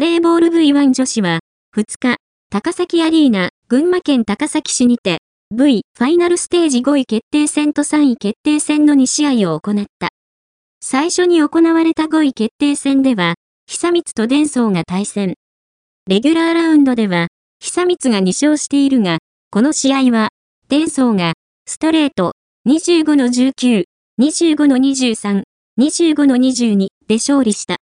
バレーボール V1 女子は、2日、高崎アリーナ、群馬県高崎市にて、V ファイナルステージ5位決定戦と3位決定戦の2試合を行った。最初に行われた5位決定戦では、久光とデンソーが対戦。レギュラーラウンドでは、久光が2勝しているが、この試合は、デンソーが、ストレート、25-19、25-23、25-22で勝利した。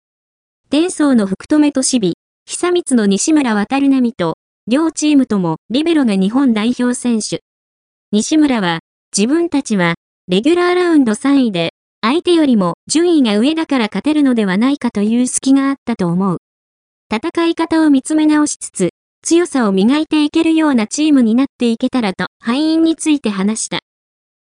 デンソーの福留と守備、久光の西村渡る並と、両チームともリベロが日本代表選手。西村は、自分たちは、レギュラーラウンド3位で、相手よりも順位が上だから勝てるのではないかという隙があったと思う。戦い方を見つめ直しつつ、強さを磨いていけるようなチームになっていけたらと敗因について話した。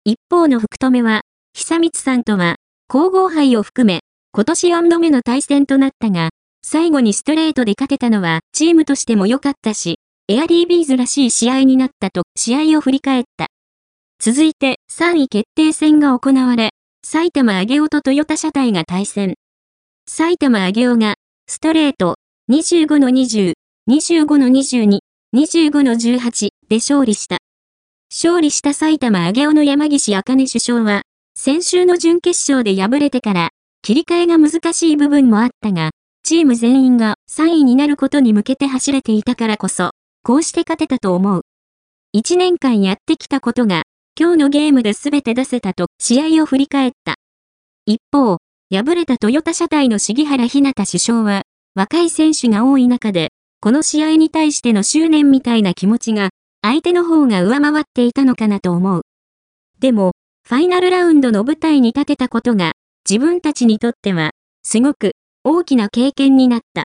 一方の福留は、久光さんとは、皇后杯を含め、今年4度目の対戦となったが、最後にストレートで勝てたのはチームとしても良かったし、エアリービーズらしい試合になったと試合を振り返った。続いて3位決定戦が行われ、埼玉上尾とトヨタ車体が対戦。埼玉上尾がストレート 25-20、25-22、25-18 で勝利した。勝利した埼玉上尾の山岸茜主将は、先週の準決勝で敗れてから切り替えが難しい部分もあったが、チーム全員が3位になることに向けて走れていたからこそ、こうして勝てたと思う。1年間やってきたことが、今日のゲームで全て出せたと試合を振り返った。一方、敗れたトヨタ車体の杉原ひなた主将は、若い選手が多い中で、この試合に対しての執念みたいな気持ちが、相手の方が上回っていたのかなと思う。でも、ファイナルラウンドの舞台に立てたことが、自分たちにとっては、すごく、大きな経験になった。